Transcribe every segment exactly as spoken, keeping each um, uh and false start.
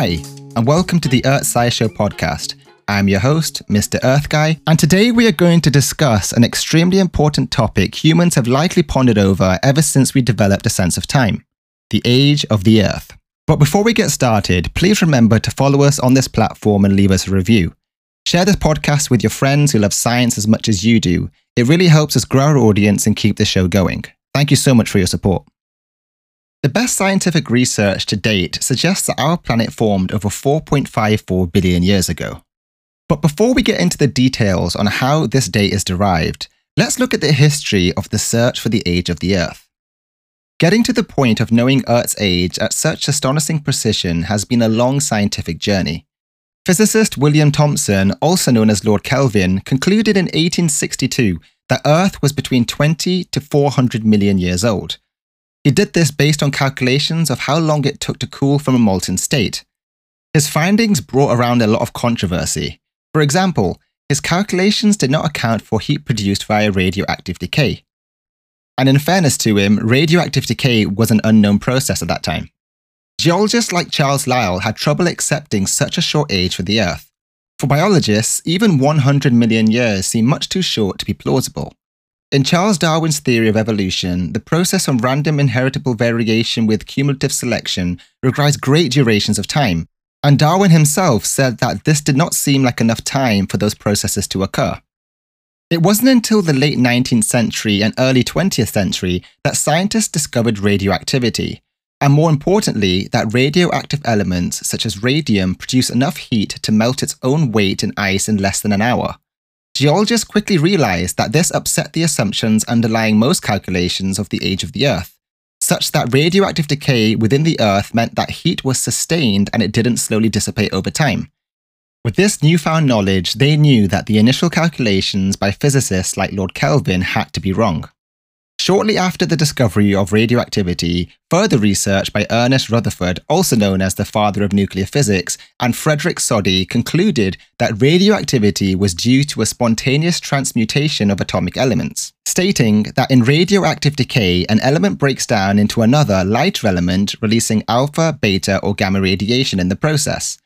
Hi, and welcome to the EarthSciShow podcast. I'm your host, Mister EarthGuy, and today we are going to discuss an extremely important topic humans have likely pondered over ever since we developed a sense of time: the age of the Earth. But before we get started, please remember to follow us on this platform and leave us a review. Share this podcast with your friends who love science as much as you do. It really helps us grow our audience and keep the show going. Thank you so much for your support. The best scientific research to date suggests that our planet formed over four point five four billion years ago. But before we get into the details on how this date is derived, let's look at the history of the search for the age of the Earth. Getting to the point of knowing Earth's age at such astonishing precision has been a long scientific journey. Physicist William Thomson, also known as Lord Kelvin, concluded in eighteen sixty-two that Earth was between twenty to four hundred million years old. He did this based on calculations of how long it took to cool from a molten state. His findings brought around a lot of controversy. For example, his calculations did not account for heat produced via radioactive decay. And in fairness to him, radioactive decay was an unknown process at that time. Geologists like Charles Lyell had trouble accepting such a short age for the Earth. For biologists, even one hundred million years seemed much too short to be plausible. In Charles Darwin's theory of evolution, the process of random inheritable variation with cumulative selection requires great durations of time, and Darwin himself said that this did not seem like enough time for those processes to occur. It wasn't until the late nineteenth century and early twentieth century that scientists discovered radioactivity, and more importantly, that radioactive elements such as radium produce enough heat to melt its own weight in ice in less than an hour. Geologists quickly realized that this upset the assumptions underlying most calculations of the age of the Earth, such that radioactive decay within the Earth meant that heat was sustained and it didn't slowly dissipate over time. With this newfound knowledge, they knew that the initial calculations by physicists like Lord Kelvin had to be wrong. Shortly after the discovery of radioactivity, further research by Ernest Rutherford, also known as the father of nuclear physics, and Frederick Soddy concluded that radioactivity was due to a spontaneous transmutation of atomic elements, stating that in radioactive decay, an element breaks down into another, lighter element, releasing alpha, beta, or gamma radiation in the process.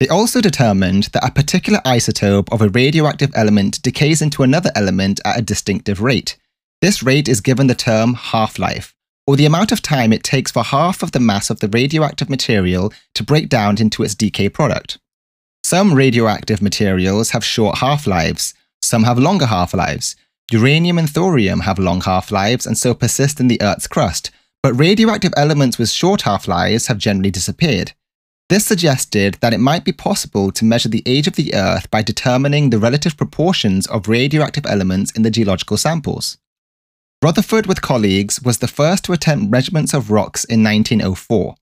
They also determined that a particular isotope of a radioactive element decays into another element at a distinctive rate. This rate is given the term half-life, or the amount of time it takes for half of the mass of the radioactive material to break down into its decay product. Some radioactive materials have short half-lives, some have longer half-lives. Uranium and thorium have long half-lives and so persist in the Earth's crust, but radioactive elements with short half-lives have generally disappeared. This suggested that it might be possible to measure the age of the Earth by determining the relative proportions of radioactive elements in the geological samples. Rutherford with colleagues was the first to attempt measurements of rocks in nineteen oh four,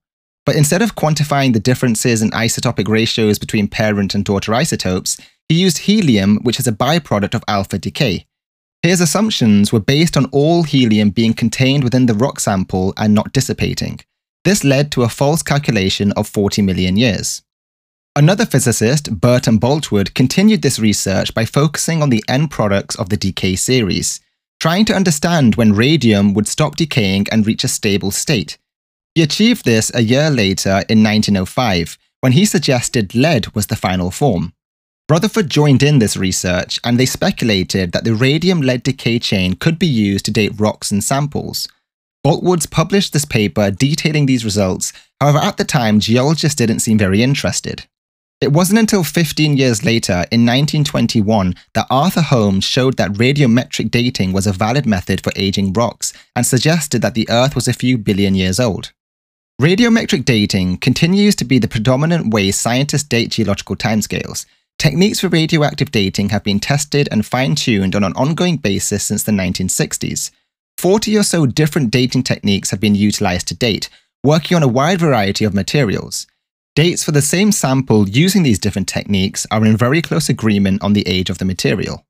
but instead of quantifying the differences in isotopic ratios between parent and daughter isotopes, he used helium, which is a byproduct of alpha decay. His assumptions were based on all helium being contained within the rock sample and not dissipating. This led to a false calculation of forty million years. Another physicist, Burton Boltwood, continued this research by focusing on the end products of the decay series, trying to understand when radium would stop decaying and reach a stable state. He achieved this a year later in nineteen oh five, when he suggested lead was the final form. Rutherford joined in this research, and they speculated that the radium-lead decay chain could be used to date rocks and samples. Boltwood published this paper detailing these results, however at the time geologists didn't seem very interested. It wasn't until fifteen years later, in nineteen twenty-one, that Arthur Holmes showed that radiometric dating was a valid method for aging rocks and suggested that the Earth was a few billion years old. Radiometric dating continues to be the predominant way scientists date geological timescales. Techniques for radioactive dating have been tested and fine-tuned on an ongoing basis since the nineteen sixties. forty or so different dating techniques have been utilized to date, working on a wide variety of materials. Dates for the same sample using these different techniques are in very close agreement on the age of the material.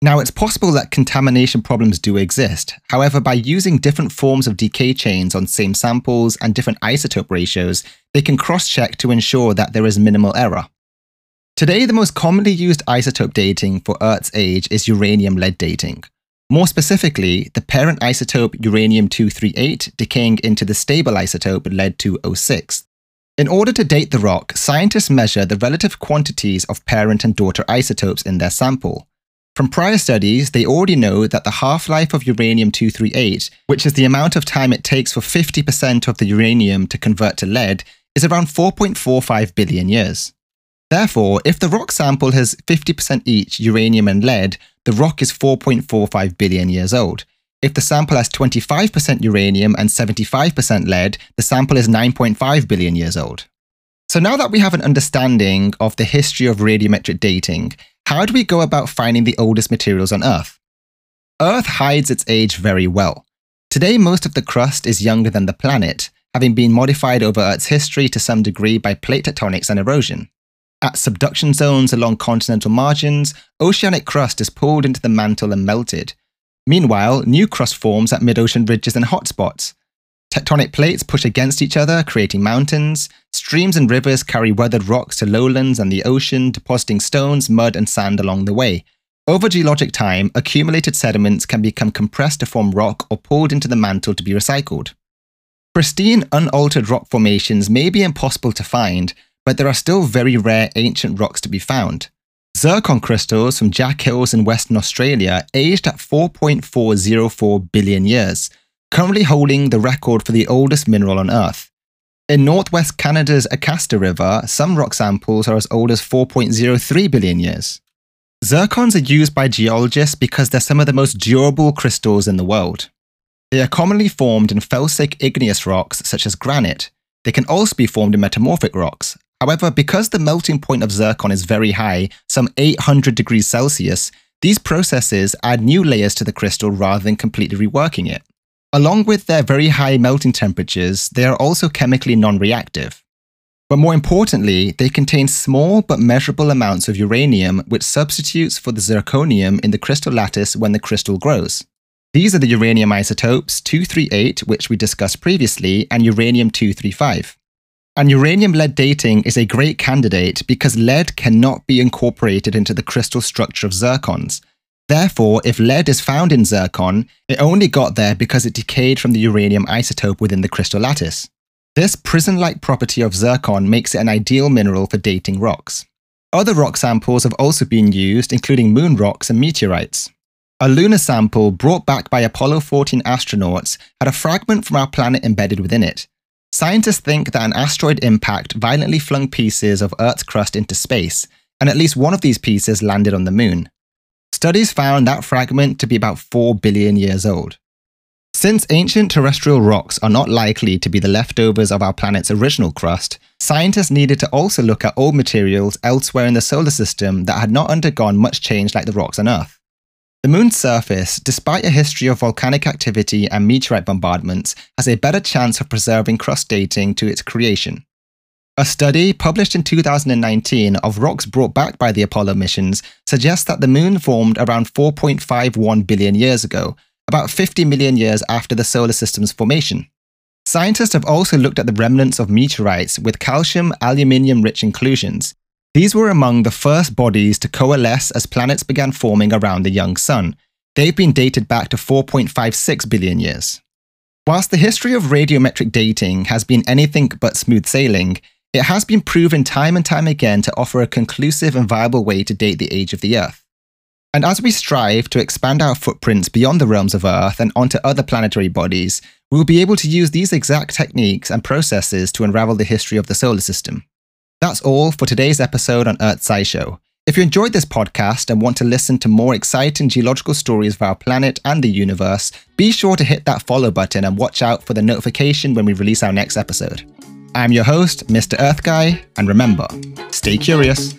Now, it's possible that contamination problems do exist. However, by using different forms of decay chains on same samples and different isotope ratios, they can cross-check to ensure that there is minimal error. Today, the most commonly used isotope dating for Earth's age is uranium-lead dating. More specifically, the parent isotope uranium two thirty-eight decaying into the stable isotope lead two oh six. In order to date the rock, scientists measure the relative quantities of parent and daughter isotopes in their sample. From prior studies, they already know that the half-life of uranium two thirty-eight, which is the amount of time it takes for fifty percent of the uranium to convert to lead, is around four point four five billion years. Therefore, if the rock sample has fifty percent each uranium and lead, the rock is four point four five billion years old. If the sample has twenty-five percent uranium and seventy-five percent lead, the sample is nine point five billion years old. So now that we have an understanding of the history of radiometric dating, how do we go about finding the oldest materials on Earth? Earth hides its age very well. Today, most of the crust is younger than the planet, having been modified over Earth's history to some degree by plate tectonics and erosion. At subduction zones along continental margins, oceanic crust is pulled into the mantle and melted. Meanwhile, new crust forms at mid-ocean ridges and hotspots. Tectonic plates push against each other, creating mountains. Streams and rivers carry weathered rocks to lowlands and the ocean, depositing stones, mud, and sand along the way. Over geologic time, accumulated sediments can become compressed to form rock or pulled into the mantle to be recycled. Pristine, unaltered rock formations may be impossible to find, but there are still very rare ancient rocks to be found. Zircon crystals from Jack Hills in Western Australia aged at four point four zero four billion years, currently holding the record for the oldest mineral on Earth. In northwest Canada's Acasta River, some rock samples are as old as four point zero three billion years. Zircons are used by geologists because they're some of the most durable crystals in the world. They are commonly formed in felsic igneous rocks such as granite. They can also be formed in metamorphic rocks. However, because the melting point of zircon is very high, some eight hundred degrees Celsius, these processes add new layers to the crystal rather than completely reworking it. Along with their very high melting temperatures, they are also chemically non-reactive. But more importantly, they contain small but measurable amounts of uranium, which substitutes for the zirconium in the crystal lattice when the crystal grows. These are the uranium isotopes two thirty-eight, which we discussed previously, and uranium two thirty-five. And uranium-lead dating is a great candidate because lead cannot be incorporated into the crystal structure of zircons. Therefore, if lead is found in zircon, it only got there because it decayed from the uranium isotope within the crystal lattice. This prism-like property of zircon makes it an ideal mineral for dating rocks. Other rock samples have also been used, including moon rocks and meteorites. A lunar sample brought back by Apollo fourteen astronauts had a fragment from our planet embedded within it. Scientists think that an asteroid impact violently flung pieces of Earth's crust into space, and at least one of these pieces landed on the moon. Studies found that fragment to be about four billion years old. Since ancient terrestrial rocks are not likely to be the leftovers of our planet's original crust, scientists needed to also look at old materials elsewhere in the solar system that had not undergone much change like the rocks on Earth. The moon's surface, despite a history of volcanic activity and meteorite bombardments, has a better chance of preserving crust dating to its creation. A study published in two thousand nineteen of rocks brought back by the Apollo missions suggests that the moon formed around four point five one billion years ago, about fifty million years after the solar system's formation. Scientists have also looked at the remnants of meteorites with calcium aluminium-rich inclusions. These were among the first bodies to coalesce as planets began forming around the young sun. They've been dated back to four point five six billion years. Whilst the history of radiometric dating has been anything but smooth sailing, it has been proven time and time again to offer a conclusive and viable way to date the age of the Earth. And as we strive to expand our footprints beyond the realms of Earth and onto other planetary bodies, we will be able to use these exact techniques and processes to unravel the history of the solar system. That's all for today's episode on EarthSciShow. If you enjoyed this podcast and want to listen to more exciting geological stories of our planet and the universe, be sure to hit that follow button and watch out for the notification when we release our next episode. I'm your host, Mister EarthGuy, and remember, stay curious.